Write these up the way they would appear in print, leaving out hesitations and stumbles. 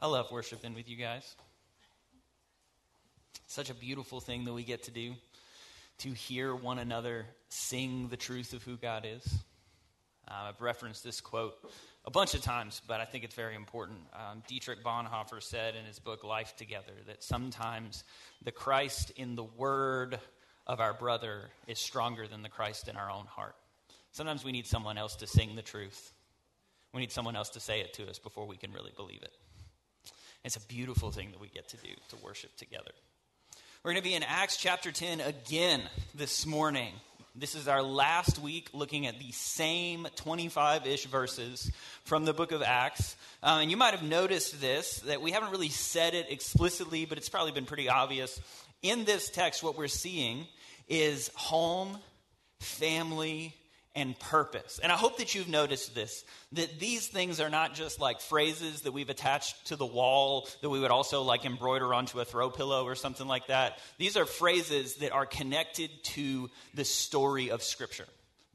I love worshiping with you guys. It's such a beautiful thing that we get to do, to hear one another sing the truth of who God is. I've referenced this quote a bunch of times, but I think it's very important. Dietrich Bonhoeffer said in his book, Life Together, that sometimes the Christ in the word of our brother is stronger than the Christ in our own heart. Sometimes we need someone else to sing the truth. We need someone else to say it to us before we can really believe it. It's a beautiful thing that we get to do, to worship together. We're going to be in Acts chapter 10 again this morning. This is our last week looking at the same 25-ish verses from the book of Acts. And you might have noticed this, that we haven't really said it explicitly, but it's probably been pretty obvious. In this text, what we're seeing is home, family, and purpose. And I hope that you've noticed this, that these things are not just like phrases that we've attached to the wall that we would also like embroider onto a throw pillow or something like that. These are phrases that are connected to the story of Scripture,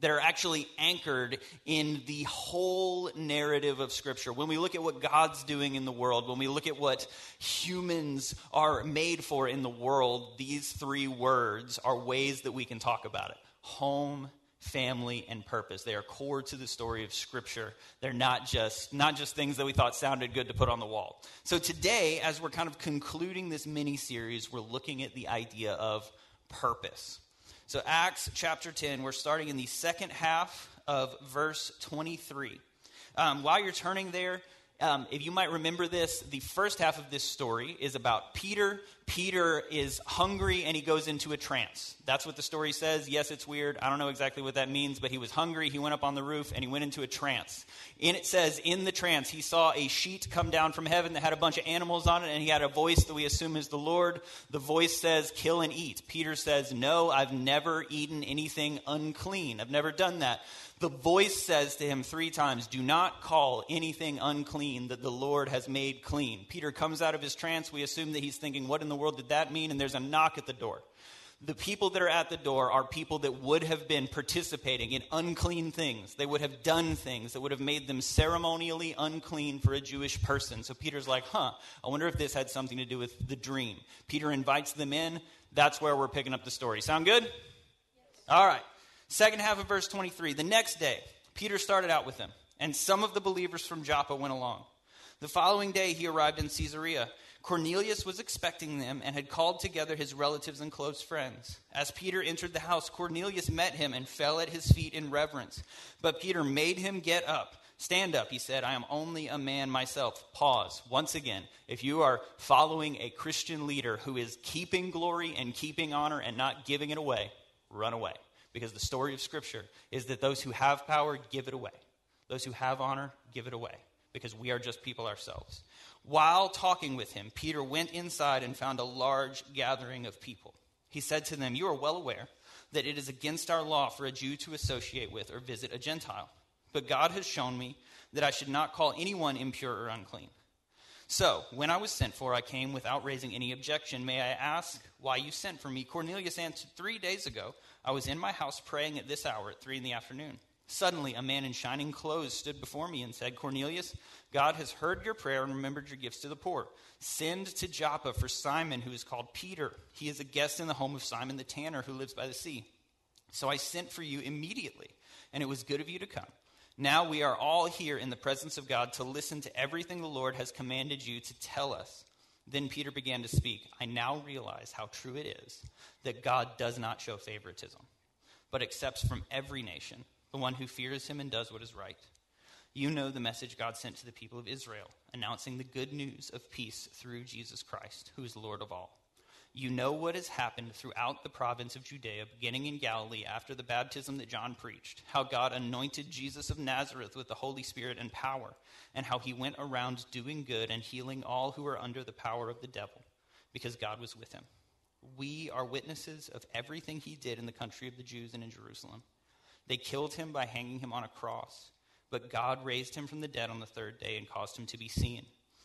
that are actually anchored in the whole narrative of Scripture. When we look at what God's doing in the world, when we look at what humans are made for in the world, these three words are ways that we can talk about it. Home, family, and purpose. They are core to the story of Scripture. They're not just things that we thought sounded good to put on the wall. So today, as we're kind of concluding this mini-series, we're looking at the idea of purpose. So Acts chapter 10, we're starting in the second half of verse 23. While you're turning there, if you might remember this, the first half of this story is about Peter. Peter is hungry and he goes into a trance. That's what the story says. Yes, it's weird. I don't know exactly what that means, but he was hungry. He went up on the roof and he went into a trance. And it says, in the trance, he saw a sheet come down from heaven that had a bunch of animals on it, and he had a voice that we assume is the Lord. The voice says, kill and eat. Peter says, no, I've never eaten anything unclean. I've never done that. The voice says to him three times, do not call anything unclean that the Lord has made clean. Peter comes out of his trance. We assume that he's thinking, what in the world did that mean? And there's a knock at the door. The people that are at the door are people that would have been participating in unclean things. They would have done things that would have made them ceremonially unclean for a Jewish person. So Peter's like, I wonder if this had something to do with the dream. Peter invites them in. That's where we're picking up the story. Sound good? Yes. All right. Second half of verse 23. The next day, Peter started out with them, and some of the believers from Joppa went along. The following day, he arrived in Caesarea. Cornelius was expecting them and had called together his relatives and close friends. As Peter entered the house, Cornelius met him and fell at his feet in reverence. But Peter made him get up. Stand up, he said. I am only a man myself. Pause. Once again, if you are following a Christian leader who is keeping glory and keeping honor and not giving it away, run away. Because the story of Scripture is that those who have power, give it away. Those who have honor, give it away. Because we are just people ourselves. While talking with him, Peter went inside and found a large gathering of people. He said to them, you are well aware that it is against our law for a Jew to associate with or visit a Gentile. But God has shown me that I should not call anyone impure or unclean. So, when I was sent for, I came without raising any objection. May I ask why you sent for me? Cornelius answered, 3 days ago, I was in my house praying at this hour at 3 p.m. Suddenly, a man in shining clothes stood before me and said, Cornelius, God has heard your prayer and remembered your gifts to the poor. Send to Joppa for Simon, who is called Peter. He is a guest in the home of Simon the tanner, who lives by the sea. So I sent for you immediately, and it was good of you to come. Now we are all here in the presence of God to listen to everything the Lord has commanded you to tell us. Then Peter began to speak. I now realize how true it is that God does not show favoritism, but accepts from every nation the one who fears him and does what is right. You know the message God sent to the people of Israel, announcing the good news of peace through Jesus Christ, who is Lord of all. You know what has happened throughout the province of Judea, beginning in Galilee after the baptism that John preached, how God anointed Jesus of Nazareth with the Holy Spirit and power, and how he went around doing good and healing all who were under the power of the devil, because God was with him. We are witnesses of everything he did in the country of the Jews and in Jerusalem. They killed him by hanging him on a cross, but God raised him from the dead on the 3rd day and caused him to be seen.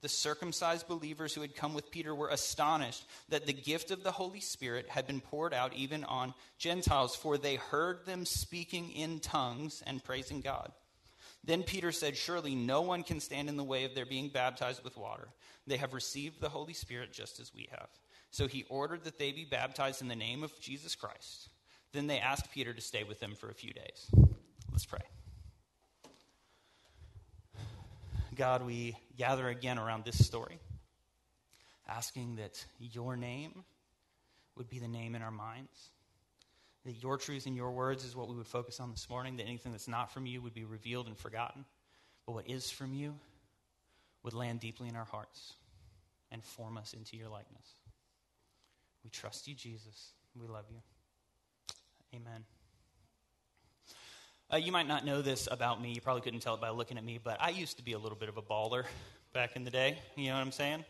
The circumcised believers who had come with Peter were astonished that the gift of the Holy Spirit had been poured out even on Gentiles, for they heard them speaking in tongues and praising God. Then Peter said, "Surely no one can stand in the way of their being baptized with water. They have received the Holy Spirit just as we have." So he ordered that they be baptized in the name of Jesus Christ. Then they asked Peter to stay with them for a few days. Let's pray. God, we gather again around this story, asking that your name would be the name in our minds, that your truth and your words is what we would focus on this morning, that anything that's not from you would be revealed and forgotten, but what is from you would land deeply in our hearts and form us into your likeness. We trust you, Jesus. We love you. Amen. You might not know this about me. You probably couldn't tell it by looking at me, but I used to be a little bit of a baller back in the day. You know what I'm saying?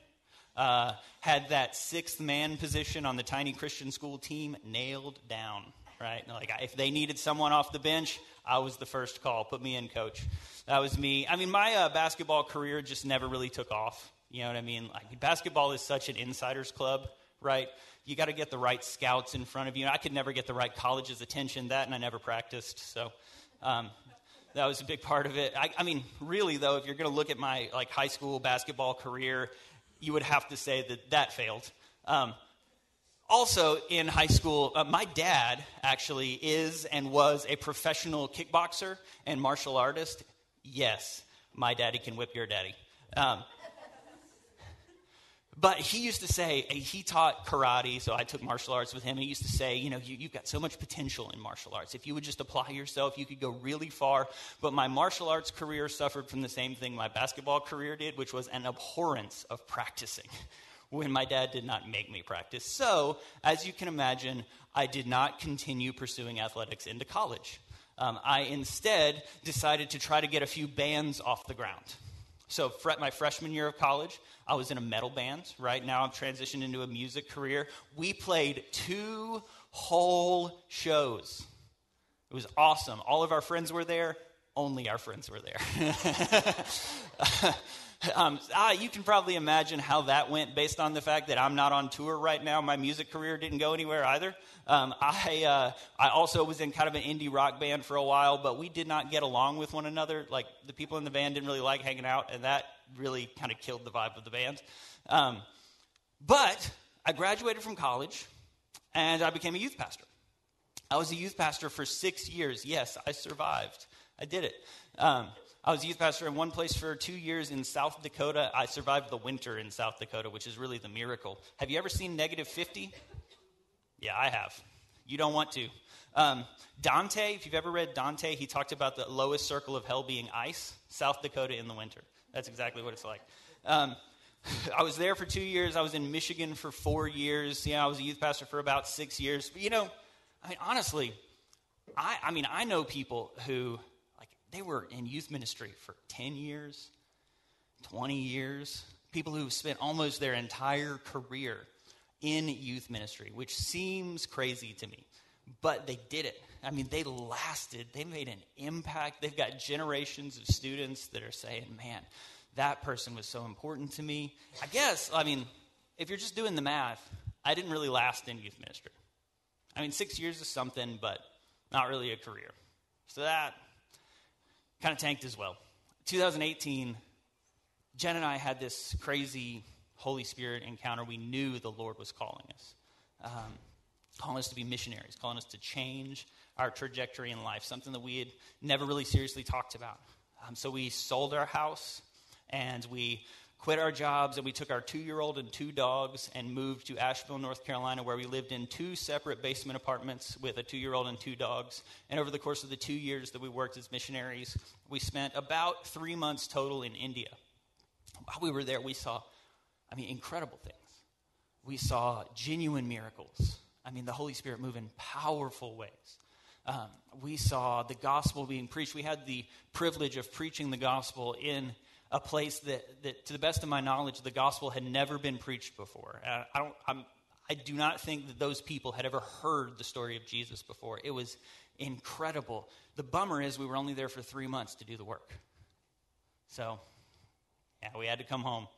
Had that sixth man position on the tiny Christian school team nailed down, right? Like, if they needed someone off the bench, I was the first call. Put me in, coach. That was me. I mean, my basketball career just never really took off. You know what I mean? Like, basketball is such an insider's club, right? You got to get the right scouts in front of you. I could never get the right college's attention, and I never practiced, so... that was a big part of it. I mean, really, though, if you're going to look at my high school basketball career, you would have to say that failed. Also, in high school, my dad actually is and was a professional kickboxer and martial artist. Yes, my daddy can whip your daddy. But he used to say, he taught karate, so I took martial arts with him, and he used to say, you've got so much potential in martial arts. If you would just apply yourself, you could go really far. But my martial arts career suffered from the same thing my basketball career did, which was an abhorrence of practicing when my dad did not make me practice. So, as you can imagine, I did not continue pursuing athletics into college. I instead decided to try to get a few bands off the ground. So my freshman year of college, I was in a metal band. Right now, I've transitioned into a music career. We played 2 whole shows. It was awesome. All of our friends were there. Only our friends were there. You can probably imagine how that went based on the fact that I'm not on tour right now. My music career didn't go anywhere either. I also was in kind of an indie rock band for a while, but we did not get along with one another. Like, the people in the band didn't really like hanging out, and that really kind of killed the vibe of the band. But I graduated from college, and I became a youth pastor. I was a youth pastor for 6 years. Yes, I survived. I did it. I was a youth pastor in one place for 2 years in South Dakota. I survived the winter in South Dakota, which is really the miracle. Have you ever seen negative 50? Yeah, I have. You don't want to. Dante, if you've ever read Dante, he talked about the lowest circle of hell being ice, South Dakota in the winter. That's exactly what it's like. I was there for 2 years. I was in Michigan for 4 years. I was a youth pastor for about 6 years. But, honestly, I know people who... They were in youth ministry for 10 years, 20 years, people who spent almost their entire career in youth ministry, which seems crazy to me, but they did it. I mean, they lasted. They made an impact. They've got generations of students that are saying, man, that person was so important to me. If you're just doing the math, I didn't really last in youth ministry. 6 years is something, but not really a career. So that... kind of tanked as well. 2018, Jen and I had this crazy Holy Spirit encounter. We knew the Lord was calling us, calling us to be missionaries, calling us to change our trajectory in life, something that we had never really seriously talked about. So we sold our house, and we quit our jobs, and we took our 2-year-old and 2 dogs and moved to Asheville, North Carolina, where we lived in 2 separate basement apartments with a 2-year-old and 2 dogs. And over the course of the 2 years that we worked as missionaries, we spent about 3 months total in India. While we were there, we saw, incredible things. we saw genuine miracles. I mean, the Holy Spirit move in powerful ways. We saw the gospel being preached. We had the privilege of preaching the gospel in a place that to the best of my knowledge, the gospel had never been preached before. I do not think that those people had ever heard the story of Jesus before. It was incredible. The bummer is we were only there for 3 months to do the work. So, yeah, we had to come home.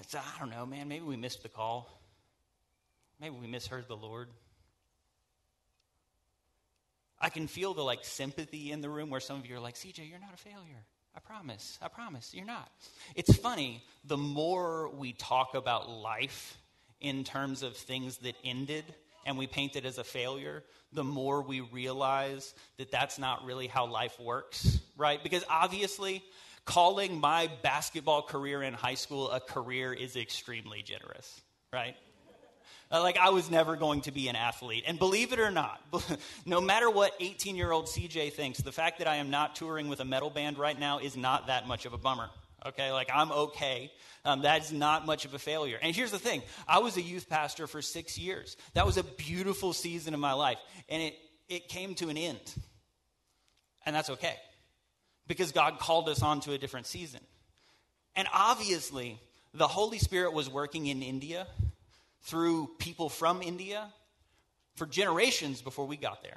It's, I don't know, man, maybe we missed the call. Maybe we misheard the Lord. I can feel the sympathy in the room where some of you are like, CJ, you're not a failure. I promise, you're not. It's funny, the more we talk about life in terms of things that ended and we paint it as a failure, the more we realize that that's not really how life works, right? Because obviously, calling my basketball career in high school a career is extremely generous, right? I was never going to be an athlete. And believe it or not, no matter what 18-year-old CJ thinks, the fact that I am not touring with a metal band right now is not that much of a bummer, okay? I'm okay. That's not much of a failure. And here's the thing. I was a youth pastor for 6 years. That was a beautiful season of my life. And it came to an end. And that's okay. Because God called us on to a different season. And obviously, the Holy Spirit was working in India through people from India for generations before we got there.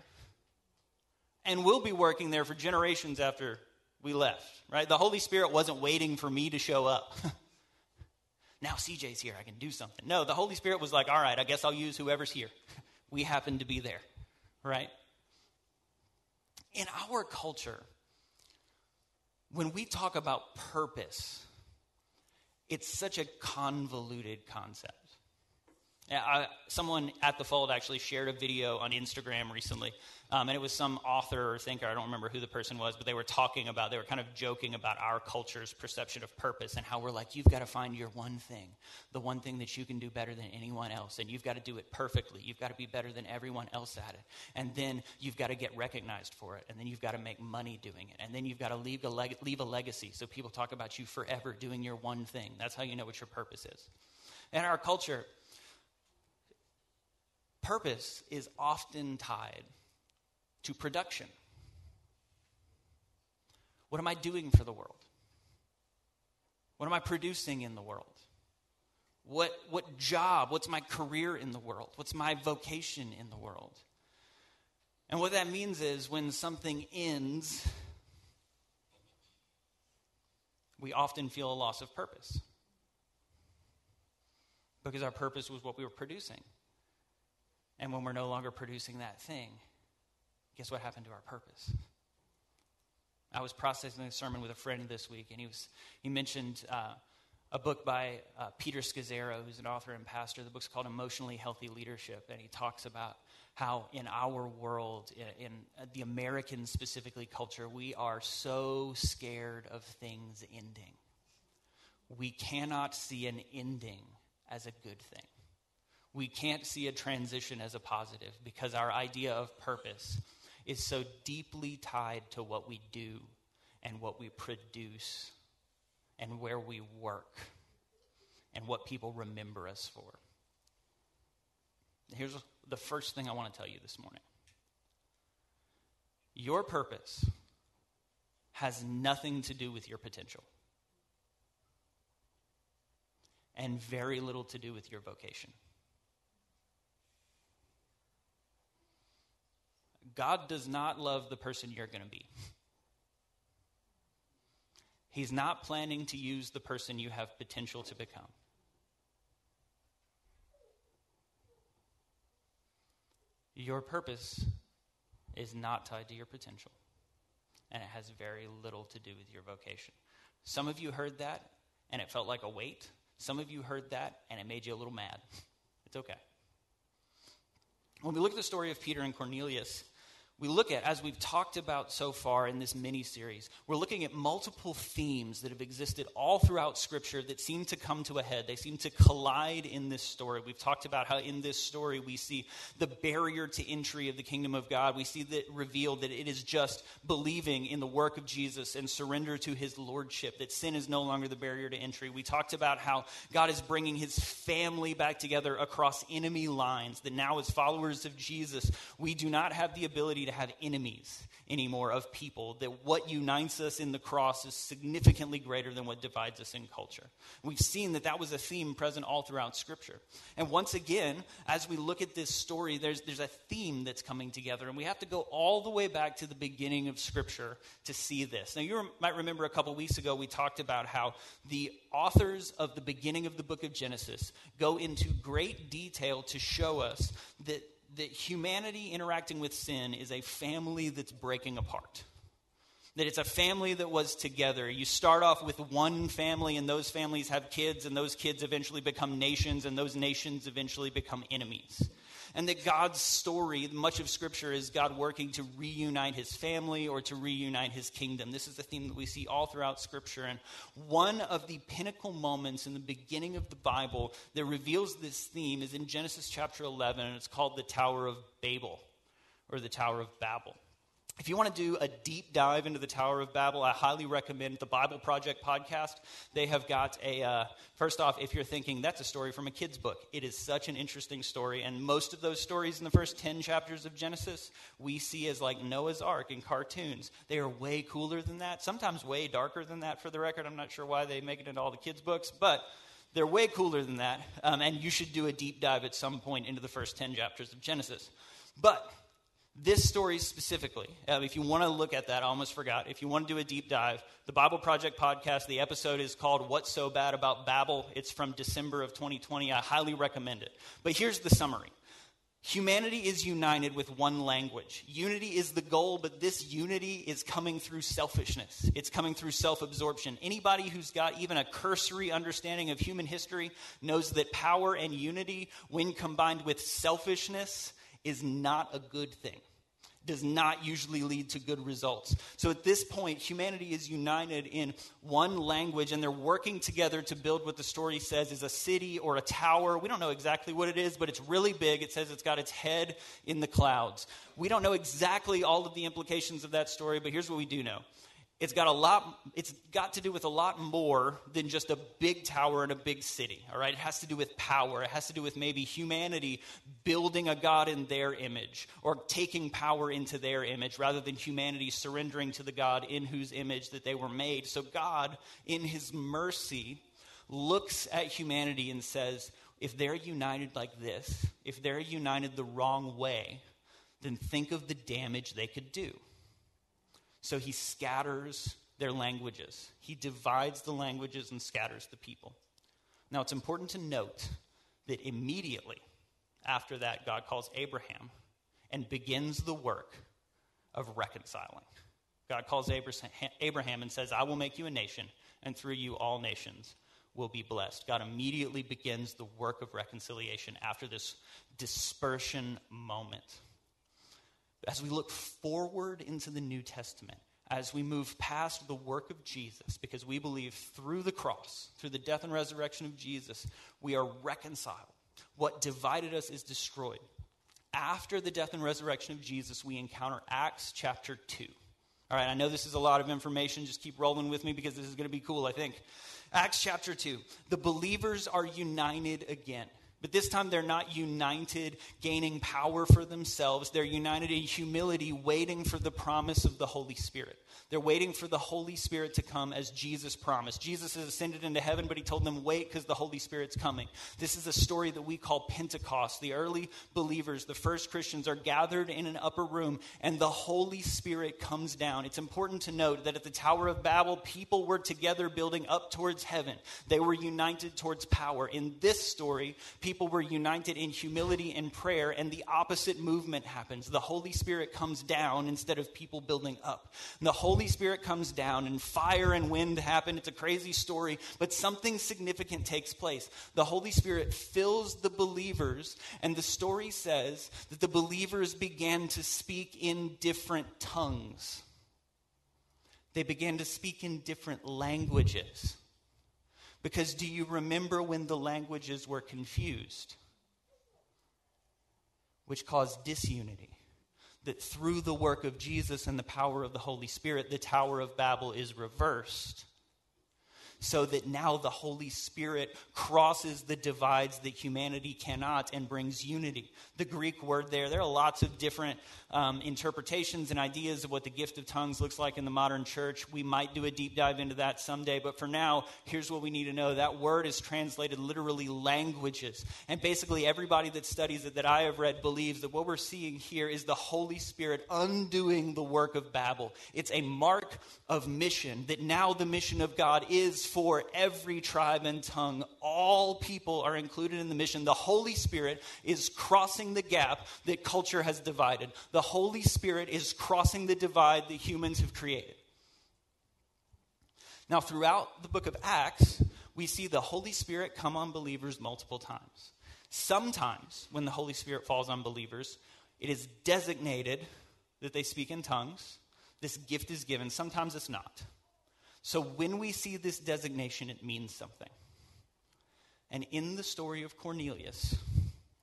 And we'll be working there for generations after we left, right? The Holy Spirit wasn't waiting for me to show up. Now CJ's here, I can do something. No, the Holy Spirit was like, all right, I guess I'll use whoever's here. We happen to be there, right? In our culture, when we talk about purpose, it's such a convoluted concept. Someone at The Fold actually shared a video on Instagram recently, and it was some author or thinker, I don't remember who the person was, but they were kind of joking about our culture's perception of purpose and how we're like, you've got to find your one thing, the one thing that you can do better than anyone else, and you've got to do it perfectly, you've got to be better than everyone else at it, and then you've got to get recognized for it, and then you've got to make money doing it, and then you've got to leave a legacy so people talk about you forever doing your one thing. That's how you know what your purpose is. In our culture, purpose is often tied to production. What am I doing for the world? What am I producing in the world? What job? What's my career in the world? What's my vocation in the world? And what that means is when something ends, we often feel a loss of purpose. Because our purpose was what we were producing. And when we're no longer producing that thing, guess what happened to our purpose? I was processing a sermon with a friend this week, and he mentioned a book by Peter Scazzaro, who's an author and pastor. The book's called Emotionally Healthy Leadership, and he talks about how in our world, in the American specifically culture, we are so scared of things ending. We cannot see an ending as a good thing. We can't see a transition as a positive because our idea of purpose is so deeply tied to what we do and what we produce and where we work and what people remember us for. Here's the first thing I want to tell you this morning. Your purpose has nothing to do with your potential and very little to do with your vocation. God does not love the person you're going to be. He's not planning to use the person you have potential to become. Your purpose is not tied to your potential, and it has very little to do with your vocation. Some of you heard that, and it felt like a weight. Some of you heard that, and it made you a little mad. It's okay. When we look at the story of Peter and Cornelius, we look at, as we've talked about so far in this mini-series, we're looking at multiple themes that have existed all throughout Scripture that seem to come to a head. They seem to collide in this story. We've talked about how in this story we see the barrier to entry of the kingdom of God. We see that revealed that it is just believing in the work of Jesus and surrender to his lordship, that sin is no longer the barrier to entry. We talked about how God is bringing his family back together across enemy lines, that now as followers of Jesus, we do not have the ability to have enemies anymore of people, that what unites us in the cross is significantly greater than what divides us in culture. We've seen that that was a theme present all throughout Scripture. And once again, as we look at this story, there's a theme that's coming together, and we have to go all the way back to the beginning of Scripture to see this. Now, you might remember a couple weeks ago we talked about how the authors of the beginning of the book of Genesis go into great detail to show us that humanity interacting with sin is a family that's breaking apart. That it's a family that was together. You start off with one family, and those families have kids, and those kids eventually become nations, and those nations eventually become enemies. And that God's story, much of Scripture, is God working to reunite his family or to reunite his kingdom. This is the theme that we see all throughout Scripture. And one of the pinnacle moments in the beginning of the Bible that reveals this theme is in Genesis chapter 11, and it's called the Tower of Babel, or the Tower of Babel. If you want to do a deep dive into the Tower of Babel, I highly recommend the Bible Project podcast. They have got first off, if you're thinking, that's a story from a kid's book, it is such an interesting story. And most of those stories in the first 10 chapters of Genesis, we see as like Noah's Ark in cartoons. They are way cooler than that, sometimes way darker than that for the record. I'm not sure why they make it into all the kids' books, but they're way cooler than that. And you should do a deep dive at some point into the first 10 chapters of Genesis. But this story specifically, if you want to look at that, I almost forgot. If you want to do a deep dive, the Bible Project podcast, the episode is called What's So Bad About Babel? It's from December of 2020. I highly recommend it. But here's the summary. Humanity is united with one language. Unity is the goal, but this unity is coming through selfishness. It's coming through self-absorption. Anybody who's got even a cursory understanding of human history knows that power and unity, when combined with selfishness, is not a good thing, does not usually lead to good results. So at this point, humanity is united in one language, and they're working together to build what the story says is a city or a tower. We don't know exactly what it is, but it's really big. It says it's got its head in the clouds. We don't know exactly all of the implications of that story, but here's what we do know. It's got to do with a lot more than just a big tower and a big city, all right? It has to do with power. It has to do with maybe humanity building a God in their image or taking power into their image rather than humanity surrendering to the God in whose image that they were made. So God, in his mercy, looks at humanity and says, if they're united like this, if they're united the wrong way, then think of the damage they could do. So he scatters their languages. He divides the languages and scatters the people. Now, it's important to note that immediately after that, God calls Abraham and begins the work of reconciling. God calls Abraham and says, I will make you a nation, and through you all nations will be blessed. God immediately begins the work of reconciliation after this dispersion moment. As we look forward into the New Testament, as we move past the work of Jesus, because we believe through the cross, through the death and resurrection of Jesus, we are reconciled. What divided us is destroyed. After the death and resurrection of Jesus, we encounter Acts chapter 2. All right, I know this is a lot of information. Just keep rolling with me because this is going to be cool, I think. Acts chapter 2, the believers are united again. But this time they're not united, gaining power for themselves. They're united in humility, waiting for the promise of the Holy Spirit. They're waiting for the Holy Spirit to come as Jesus promised. Jesus has ascended into heaven, but he told them, wait, because the Holy Spirit's coming. This is a story that we call Pentecost. The early believers, the first Christians, are gathered in an upper room, and the Holy Spirit comes down. It's important to note that at the Tower of Babel, people were together building up towards heaven. They were united towards power. In this story, people people were united in humility and prayer, and the opposite movement happens. The Holy Spirit comes down instead of people building up. And the Holy Spirit comes down, and fire and wind happen. It's a crazy story, but something significant takes place. The Holy Spirit fills the believers, and the story says that the believers began to speak in different tongues. They began to speak in different languages. Because do you remember when the languages were confused? Which caused disunity. That through the work of Jesus and the power of the Holy Spirit, the Tower of Babel is reversed. So that now the Holy Spirit crosses the divides that humanity cannot and brings unity. The Greek word there are lots of different interpretations and ideas of what the gift of tongues looks like in the modern church. We might do a deep dive into that someday, but for now, here's what we need to know. That word is translated literally languages. And basically everybody that studies it that I have read believes that what we're seeing here is the Holy Spirit undoing the work of Babel. It's a mark of mission, that now the mission of God is for every tribe and tongue. All people are included in the mission. The Holy Spirit is crossing the gap that culture has divided. The Holy Spirit is crossing the divide that humans have created. Now, throughout the book of Acts, we see the Holy Spirit come on believers multiple times. Sometimes, when the Holy Spirit falls on believers, it is designated that they speak in tongues. This gift is given. Sometimes it's not. So when we see this designation, it means something. And in the story of Cornelius,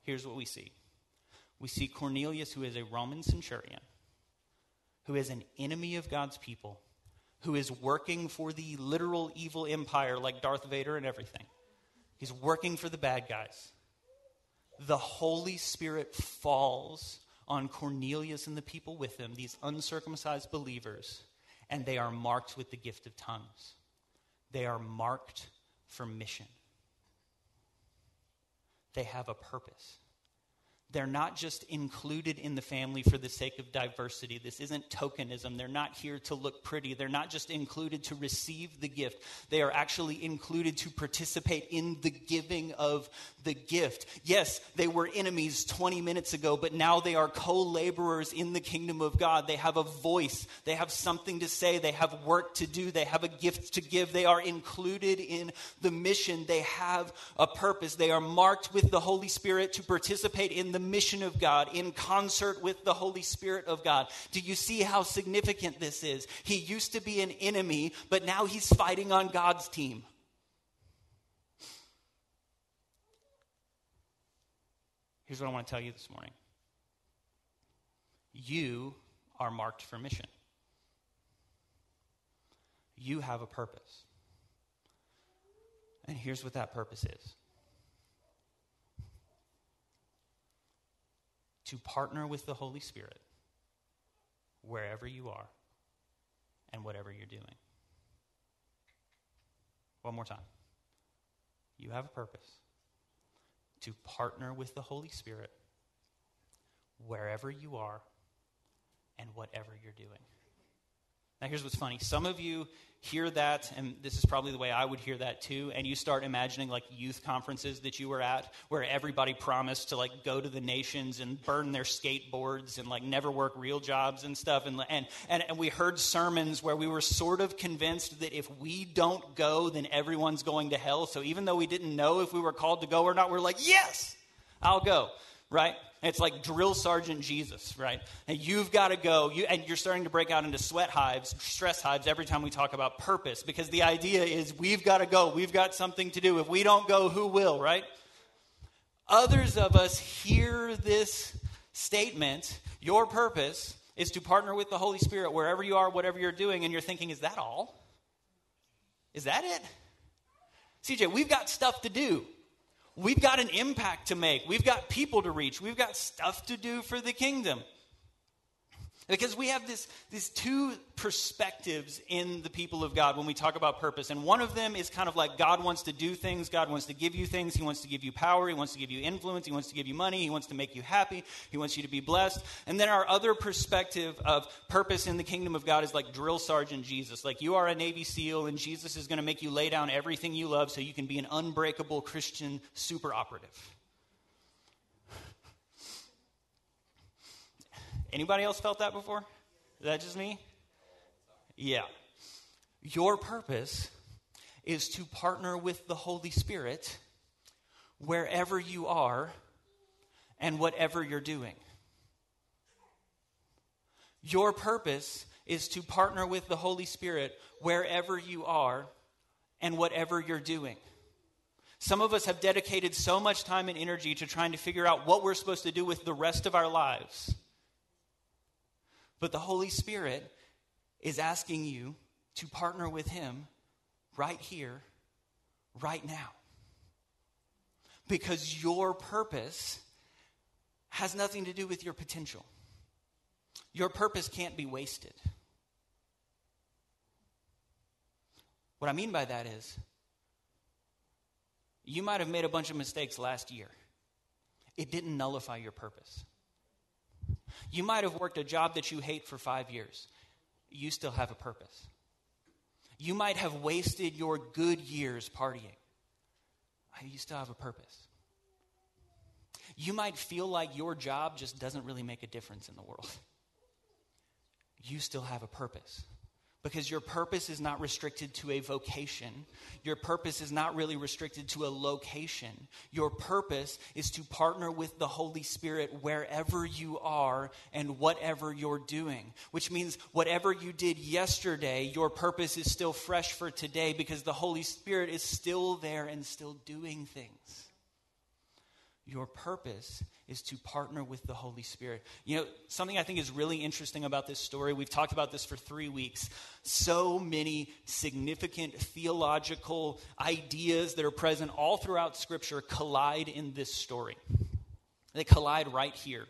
here's what we see. We see Cornelius, who is a Roman centurion, who is an enemy of God's people, who is working for the literal evil empire like Darth Vader and everything. He's working for the bad guys. The Holy Spirit falls on Cornelius and the people with him, these uncircumcised believers, and they are marked with the gift of tongues. They are marked for mission. They have a purpose. They're not just included in the family for the sake of diversity. This isn't tokenism. They're not here to look pretty. They're not just included to receive the gift. They are actually included to participate in the giving of the gift. Yes, they were enemies 20 minutes ago, but now they are co-laborers in the kingdom of God. They have a voice. They have something to say. They have work to do. They have a gift to give. They are included in the mission. They have a purpose. They are marked with the Holy Spirit to participate in the mission of God in concert with the Holy Spirit of God. Do you see how significant this is? He used to be an enemy, but now he's fighting on God's team. Here's what I want to tell you this morning. You are marked for mission. You have a purpose. And here's what that purpose is. To partner with the Holy Spirit wherever you are and whatever you're doing. One more time. You have a purpose. To partner with the Holy Spirit wherever you are and whatever you're doing. Now here's what's funny. Some of you hear that, and this is probably the way I would hear that too, and you start imagining like youth conferences that you were at where everybody promised to like go to the nations and burn their skateboards and like never work real jobs and stuff. And we heard sermons where we were sort of convinced that if we don't go, then everyone's going to hell. So even though we didn't know if we were called to go or not, we're like, yes, I'll go, right? It's like drill sergeant Jesus, right? And you've got to go, and you're starting to break out into sweat hives, stress hives every time we talk about purpose, because the idea is we've got to go. We've got something to do. If we don't go, who will, right? Others of us hear this statement, your purpose is to partner with the Holy Spirit wherever you are, whatever you're doing, and you're thinking, is that all? Is that it? CJ, we've got stuff to do. We've got an impact to make. We've got people to reach. We've got stuff to do for the kingdom. Because we have these two perspectives in the people of God when we talk about purpose. And one of them is kind of like God wants to do things. God wants to give you things. He wants to give you power. He wants to give you influence. He wants to give you money. He wants to make you happy. He wants you to be blessed. And then our other perspective of purpose in the kingdom of God is like drill sergeant Jesus. Like you are a Navy SEAL and Jesus is going to make you lay down everything you love so you can be an unbreakable Christian super operative. Anybody else felt that before? Is that just me? Yeah. Your purpose is to partner with the Holy Spirit wherever you are and whatever you're doing. Your purpose is to partner with the Holy Spirit wherever you are and whatever you're doing. Some of us have dedicated so much time and energy to trying to figure out what we're supposed to do with the rest of our lives. But the Holy Spirit is asking you to partner with Him right here, right now. Because your purpose has nothing to do with your potential. Your purpose can't be wasted. What I mean by that is, you might have made a bunch of mistakes last year. It didn't nullify your purpose. You might have worked a job that you hate for 5 years. You still have a purpose. You might have wasted your good years partying. You still have a purpose. You might feel like your job just doesn't really make a difference in the world. You still have a purpose. Because your purpose is not restricted to a vocation. Your purpose is not really restricted to a location. Your purpose is to partner with the Holy Spirit wherever you are and whatever you're doing. Which means whatever you did yesterday, your purpose is still fresh for today because the Holy Spirit is still there and still doing things. Your purpose is to partner with the Holy Spirit. You know, something I think is really interesting about this story, we've talked about this for 3 weeks, so many significant theological ideas that are present all throughout Scripture collide in this story. They collide right here.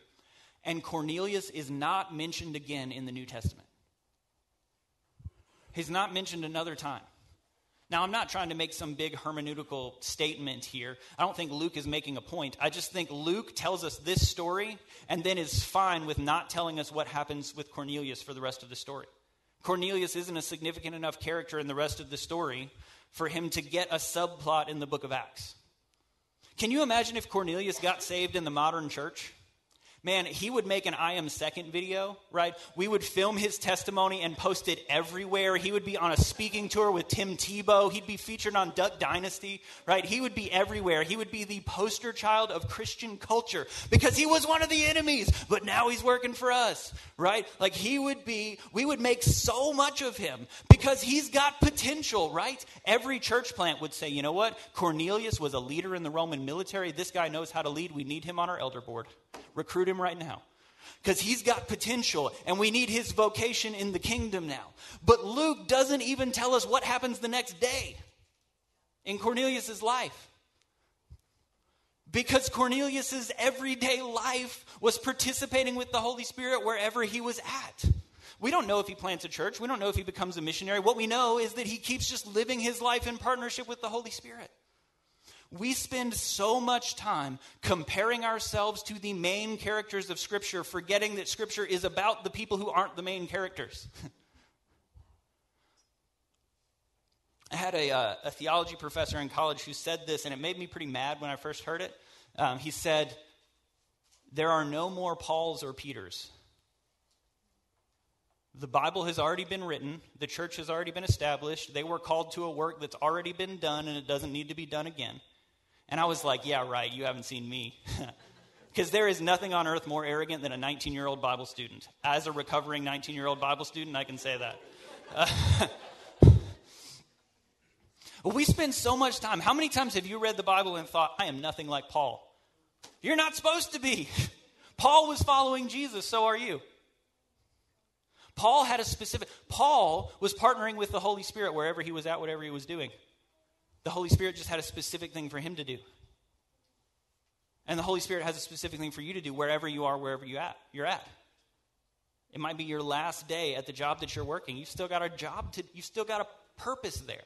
And Cornelius is not mentioned again in the New Testament. He's not mentioned another time. Now, I'm not trying to make some big hermeneutical statement here. I don't think Luke is making a point. I just think Luke tells us this story and then is fine with not telling us what happens with Cornelius for the rest of the story. Cornelius isn't a significant enough character in the rest of the story for him to get a subplot in the book of Acts. Can you imagine if Cornelius got saved in the modern church? Man, he would make an I Am Second video, right? We would film his testimony and post it everywhere. He would be on a speaking tour with Tim Tebow. He'd be featured on Duck Dynasty, right? He would be everywhere. He would be the poster child of Christian culture because he was one of the enemies, but now he's working for us, right? Like we would make so much of him because he's got potential, right? Every church plant would say, you know what? Cornelius was a leader in the Roman military. This guy knows how to lead. We need him on our elder board. Recruit him right now because he's got potential and we need his vocation in the kingdom now. But Luke doesn't even tell us what happens the next day in Cornelius's life because Cornelius's everyday life was participating with the Holy Spirit wherever he was at. We don't know if he plants a church. We don't know if he becomes a missionary. What we know is that he keeps just living his life in partnership with the Holy Spirit. We spend so much time comparing ourselves to the main characters of Scripture, forgetting that Scripture is about the people who aren't the main characters. I had a theology professor in college who said this, and it made me pretty mad when I first heard it. He said, "There are no more Pauls or Peters. The Bible has already been written. The church has already been established. They were called to a work that's already been done, and it doesn't need to be done again." And I was like, yeah, right, you haven't seen me. Because there is nothing on earth more arrogant than a 19-year-old Bible student. As a recovering 19-year-old Bible student, I can say that. We spend so much time. How many times have you read the Bible and thought, I am nothing like Paul? You're not supposed to be. Paul was following Jesus, so are you. Paul was partnering with the Holy Spirit wherever he was at, whatever he was doing. The Holy Spirit just had a specific thing for him to do. And the Holy Spirit has a specific thing for you to do wherever you are, wherever you're at. It might be your last day at the job that you're working. You've still got a job you've still got a purpose there.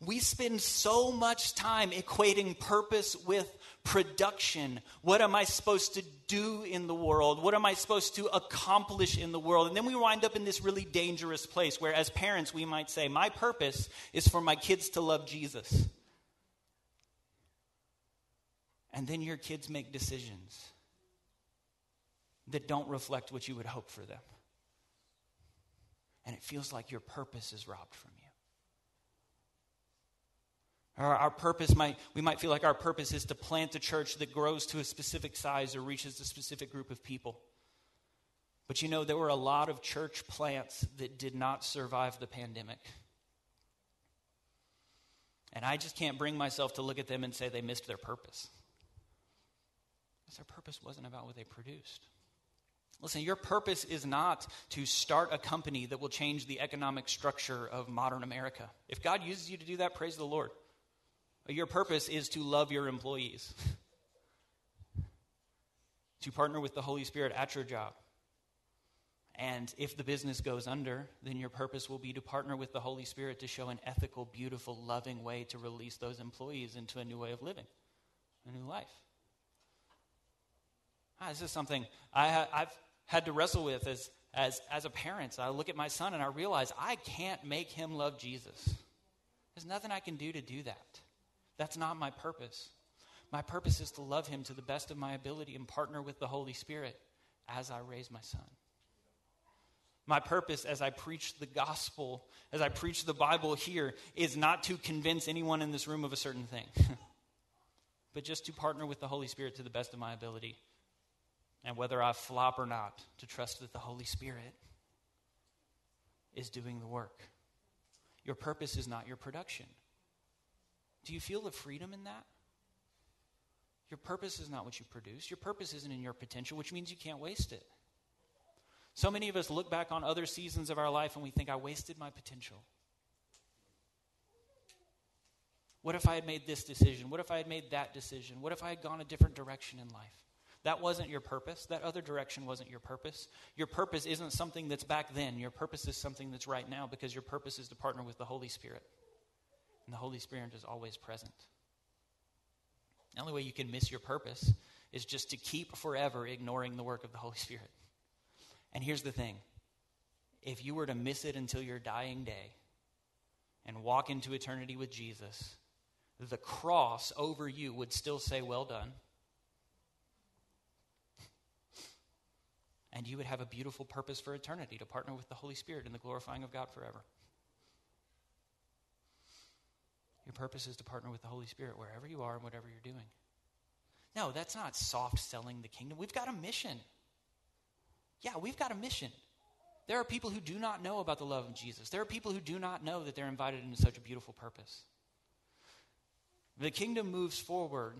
We spend so much time equating purpose with production. What am I supposed to do in the world? What am I supposed to accomplish in the world? And then we wind up in this really dangerous place where as parents we might say, my purpose is for my kids to love Jesus. And then your kids make decisions that don't reflect what you would hope for them. And it feels like your purpose is robbed from you. Our purpose might feel like our purpose is to plant a church that grows to a specific size or reaches a specific group of people. But you know, there were a lot of church plants that did not survive the pandemic. And I just can't bring myself to look at them and say they missed their purpose. Because their purpose wasn't about what they produced. Listen, your purpose is not to start a company that will change the economic structure of modern America. If God uses you to do that, praise the Lord. Your purpose is to love your employees, to partner with the Holy Spirit at your job. And if the business goes under, then your purpose will be to partner with the Holy Spirit to show an ethical, beautiful, loving way to release those employees into a new way of living, a new life. This is something I've had to wrestle with as a parent. I look at my son and I realize I can't make him love Jesus. There's nothing I can do to do that. That's not my purpose. My purpose is to love him to the best of my ability and partner with the Holy Spirit as I raise my son. My purpose as I preach the gospel, as I preach the Bible here, is not to convince anyone in this room of a certain thing, but just to partner with the Holy Spirit to the best of my ability. And whether I flop or not, to trust that the Holy Spirit is doing the work. Your purpose is not your production. Do you feel the freedom in that? Your purpose is not what you produce. Your purpose isn't in your potential, which means you can't waste it. So many of us look back on other seasons of our life and we think, I wasted my potential. What if I had made this decision? What if I had made that decision? What if I had gone a different direction in life? That wasn't your purpose. That other direction wasn't your purpose. Your purpose isn't something that's back then. Your purpose is something that's right now, because your purpose is to partner with the Holy Spirit. And the Holy Spirit is always present. The only way you can miss your purpose is just to keep forever ignoring the work of the Holy Spirit. And here's the thing. If you were to miss it until your dying day and walk into eternity with Jesus, the cross over you would still say, well done. And you would have a beautiful purpose for eternity, to partner with the Holy Spirit in the glorifying of God forever. Your purpose is to partner with the Holy Spirit wherever you are and whatever you're doing. No, that's not soft selling the kingdom. We've got a mission. Yeah, we've got a mission. There are people who do not know about the love of Jesus. There are people who do not know that they're invited into such a beautiful purpose. The kingdom moves forward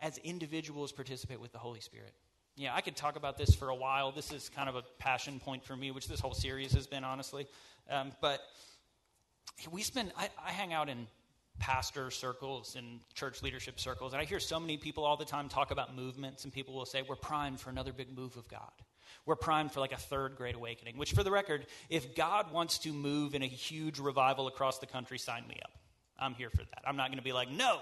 as individuals participate with the Holy Spirit. Yeah, I could talk about this for a while. This is kind of a passion point for me, which this whole series has been, honestly. But we spend, I hang out in pastor circles and church leadership circles, and I hear so many people all the time talk about movements, and people will say, we're primed for another big move of God. We're primed for like a third great awakening, which, for the record, if God wants to move in a huge revival across the country, sign me up. I'm here for that. I'm not going to be like, no.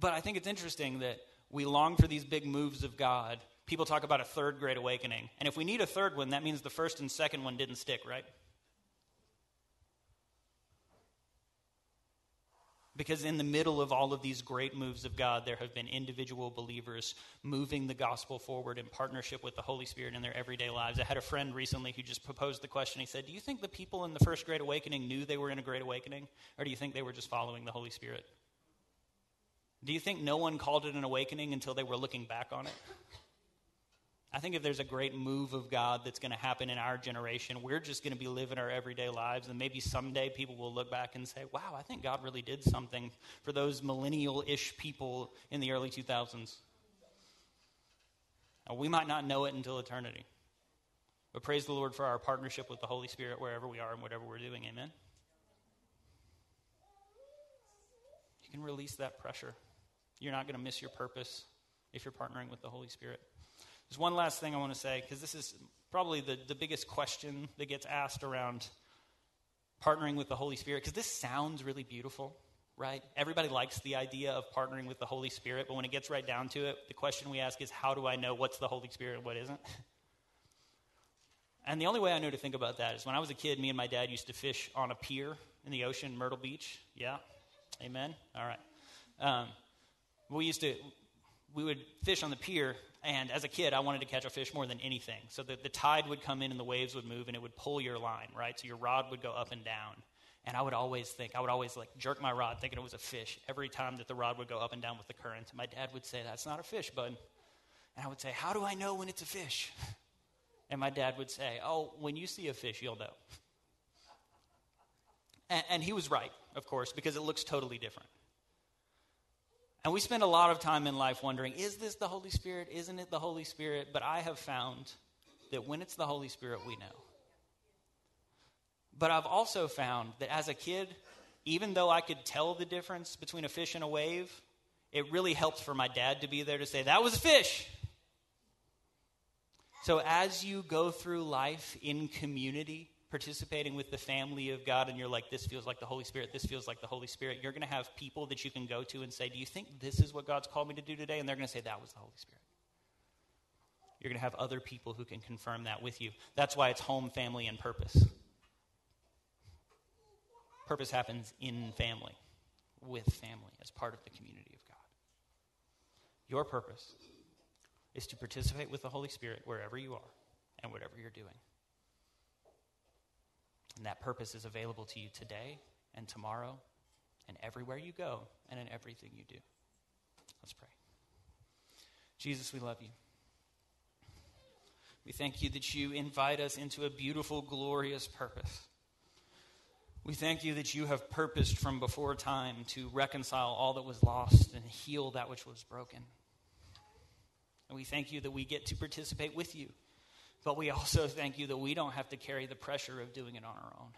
But I think it's interesting that we long for these big moves of God. People talk about a third great awakening. And if we need a third one, that means the first and second one didn't stick, right? Because in the middle of all of these great moves of God, there have been individual believers moving the gospel forward in partnership with the Holy Spirit in their everyday lives. I had a friend recently who just proposed the question. He said, do you think the people in the first Great Awakening knew they were in a Great Awakening? Or do you think they were just following the Holy Spirit? Do you think no one called it an awakening until they were looking back on it? I think if there's a great move of God that's going to happen in our generation, we're just going to be living our everyday lives, and maybe someday people will look back and say, wow, I think God really did something for those millennial-ish people in the early 2000s. Now, we might not know it until eternity, but praise the Lord for our partnership with the Holy Spirit wherever we are and whatever we're doing, amen? You can release that pressure. You're not going to miss your purpose if you're partnering with the Holy Spirit. There's one last thing I want to say, because this is probably the biggest question that gets asked around partnering with the Holy Spirit, because this sounds really beautiful, right? Everybody likes the idea of partnering with the Holy Spirit, but when it gets right down to it, the question we ask is, how do I know what's the Holy Spirit and what isn't? And the only way I know to think about that is when I was a kid, me and my dad used to fish on a pier in the ocean, Myrtle Beach. Yeah? Amen? All right. We used to... we would fish on the pier, and as a kid, I wanted to catch a fish more than anything. So the tide would come in and the waves would move, and it would pull your line, right? So your rod would go up and down. And I would always like jerk my rod thinking it was a fish every time that the rod would go up and down with the current. And my dad would say, "That's not a fish, bud." And I would say, "How do I know when it's a fish?" And my dad would say, "Oh, when you see a fish, you'll know." And he was right, of course, because it looks totally different. And we spend a lot of time in life wondering, is this the Holy Spirit? Isn't it the Holy Spirit? But I have found that when it's the Holy Spirit, we know. But I've also found that as a kid, even though I could tell the difference between a fish and a wave, it really helped for my dad to be there to say, "That was a fish." So as you go through life in community, participating with the family of God, and you're like, "This feels like the Holy Spirit, this feels like the Holy Spirit," you're going to have people that you can go to and say, "Do you think this is what God's called me to do today?" And they're going to say, "That was the Holy Spirit." You're going to have other people who can confirm that with you. That's why it's home, family, and purpose. Purpose happens in family, with family, as part of the community of God. Your purpose is to participate with the Holy Spirit wherever you are and whatever you're doing. And that purpose is available to you today and tomorrow and everywhere you go and in everything you do. Let's pray. Jesus, we love you. We thank you that you invite us into a beautiful, glorious purpose. We thank you that you have purposed from before time to reconcile all that was lost and heal that which was broken. And we thank you that we get to participate with you. But we also thank you that we don't have to carry the pressure of doing it on our own.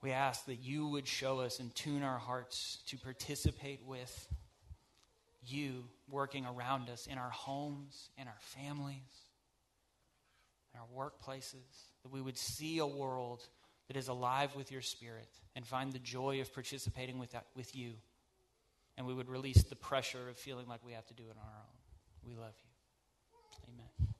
We ask that you would show us and tune our hearts to participate with you working around us in our homes, in our families, in our workplaces, that we would see a world that is alive with your Spirit and find the joy of participating with you. And we would release the pressure of feeling like we have to do it on our own. We love you. Amen.